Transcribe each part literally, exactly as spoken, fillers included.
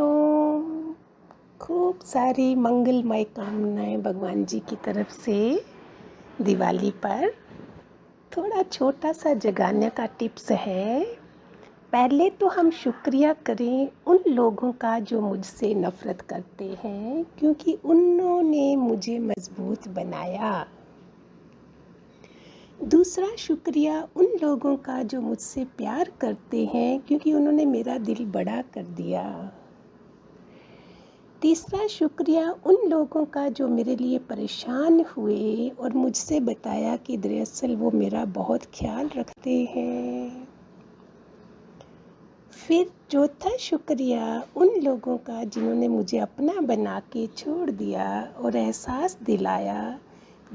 ओम। खूब सारी मंगलमय कामनाएं भगवान जी की तरफ से दिवाली पर। थोड़ा छोटा सा जगाने का टिप्स है। पहले तो हम शुक्रिया करें उन लोगों का जो मुझसे नफ़रत करते हैं, क्योंकि उन्होंने मुझे मजबूत बनाया। दूसरा शुक्रिया उन लोगों का जो मुझसे प्यार करते हैं, क्योंकि उन्होंने मेरा दिल बड़ा कर दिया। तीसरा शुक्रिया उन लोगों का जो मेरे लिए परेशान हुए और मुझसे बताया कि दरअसल वो मेरा बहुत ख्याल रखते हैं। फिर चौथा शुक्रिया उन लोगों का जिन्होंने मुझे अपना बना के छोड़ दिया और एहसास दिलाया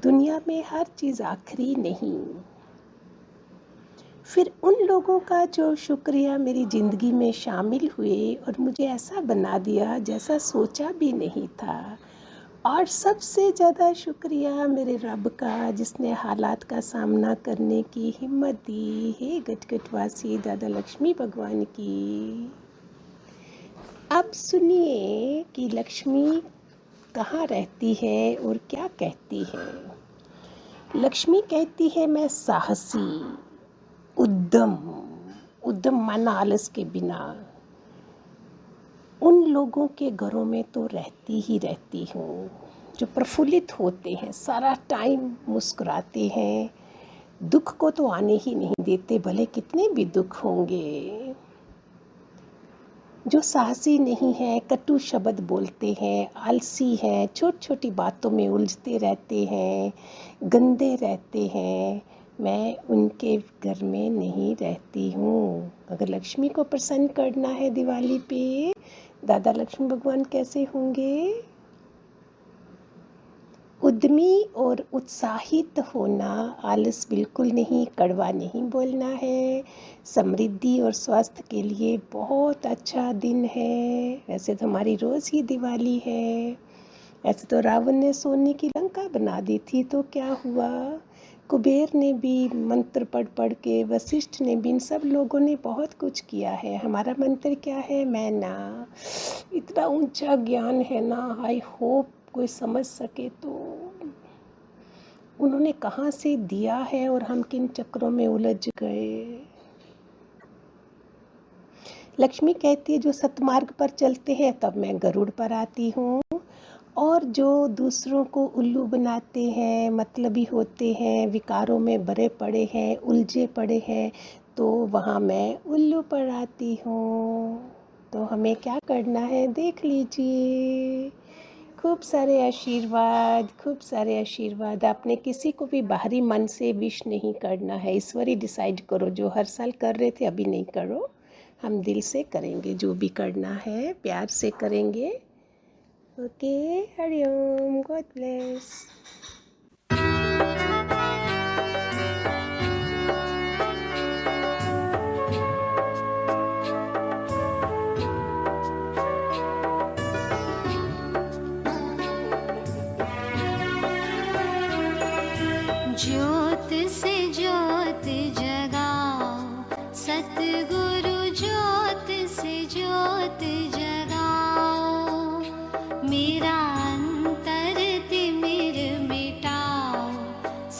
दुनिया में हर चीज़ आखिरी नहीं। फिर उन लोगों का जो शुक्रिया मेरी ज़िंदगी में शामिल हुए और मुझे ऐसा बना दिया जैसा सोचा भी नहीं था। और सबसे ज़्यादा शुक्रिया मेरे रब का जिसने हालात का सामना करने की हिम्मत दी है, गटगटवासी दादा लक्ष्मी भगवान की। अब सुनिए कि लक्ष्मी कहाँ रहती है और क्या कहती है। लक्ष्मी कहती है, मैं साहसी, उद्यम उद्यम माना आलस के बिना उन लोगों के घरों में तो रहती ही रहती हूँ जो प्रफुल्लित होते हैं, सारा टाइम मुस्कुराते हैं, दुख को तो आने ही नहीं देते, भले कितने भी दुख होंगे। जो साहसी नहीं है, कटु शब्द बोलते हैं, आलसी हैं, छोटी छोटी बातों में उलझते रहते हैं, गंदे रहते हैं, मैं उनके घर में नहीं रहती हूँ। अगर लक्ष्मी को प्रसन्न करना है दिवाली पे, दादा लक्ष्मी भगवान कैसे होंगे? उद्यमी और उत्साहित होना, आलस बिल्कुल नहीं, कड़वा नहीं बोलना है। समृद्धि और स्वास्थ्य के लिए बहुत अच्छा दिन है। वैसे तो हमारी रोज़ ही दिवाली है। ऐसे तो रावण ने सोने की लंका बना दी थी तो क्या हुआ? कुबेर ने भी मंत्र पढ़ पढ़ के, वशिष्ठ ने भी, इन सब लोगों ने बहुत कुछ किया है। हमारा मंत्र क्या है? मैं ना, इतना ऊंचा ज्ञान है ना, आई होप कोई समझ सके तो। उन्होंने कहाँ से दिया है और हम किन चक्रों में उलझ गए। लक्ष्मी कहती है, जो सतमार्ग पर चलते हैं तब मैं गरुड़ पर आती हूँ, और जो दूसरों को उल्लू बनाते हैं, मतलबी होते हैं, विकारों में भरे पड़े हैं, उलझे पड़े हैं, तो वहाँ मैं उल्लू पर आती हूँ। तो हमें क्या करना है देख लीजिए। खूब सारे आशीर्वाद, खूब सारे आशीर्वाद। आपने किसी को भी बाहरी मन से विश नहीं करना है, ईश्वरी डिसाइड करो। जो हर साल कर रहे थे अभी नहीं करो, हम दिल से करेंगे, जो भी करना है प्यार से करेंगे। Okay, Hariom, God bless. ज्योत से ज्योत जगाओ सतगुरु, ज्योत से ज्योत जगाओ, मेरा अंतर तिमिर मिटाओ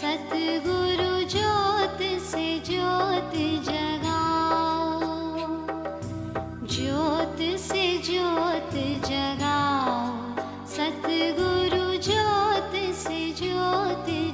सतगुरु, ज्योत से ज्योत जगाओ, ज्योत से ज्योत जगाओ सतगुरु, ज्योत से ज्योत जगाओ।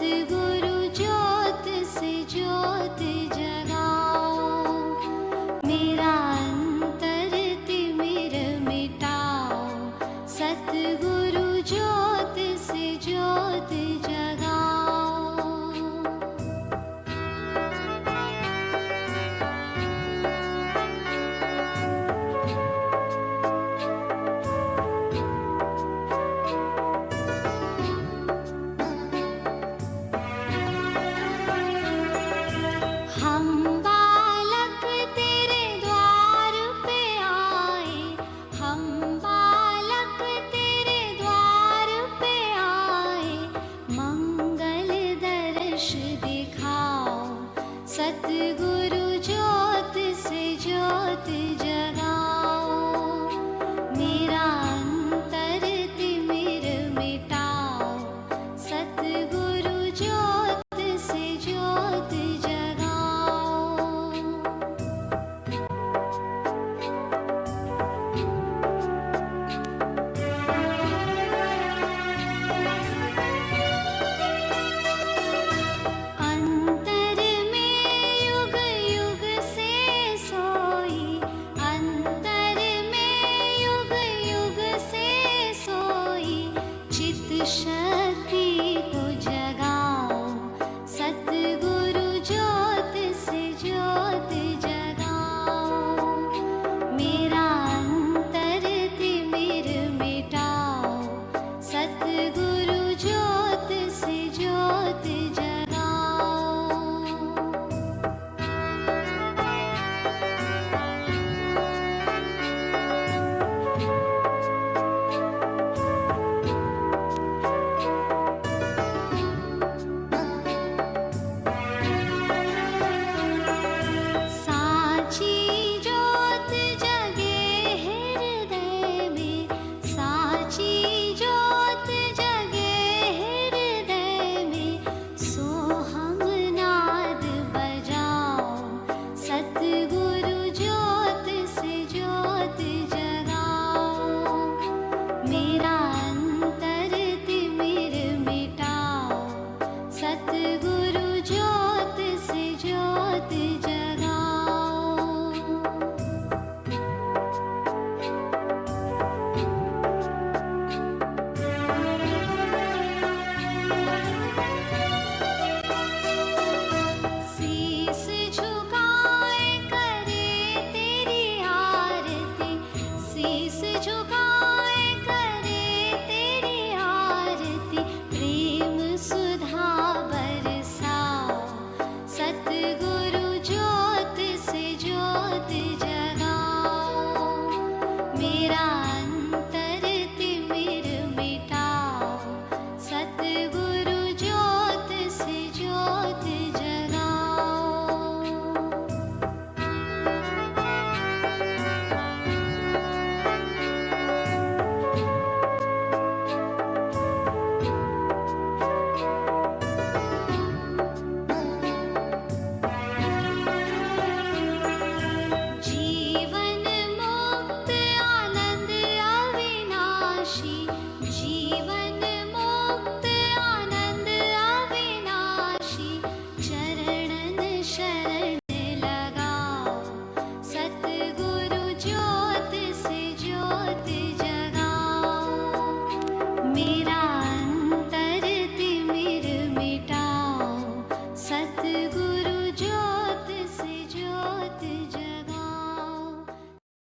Thank you.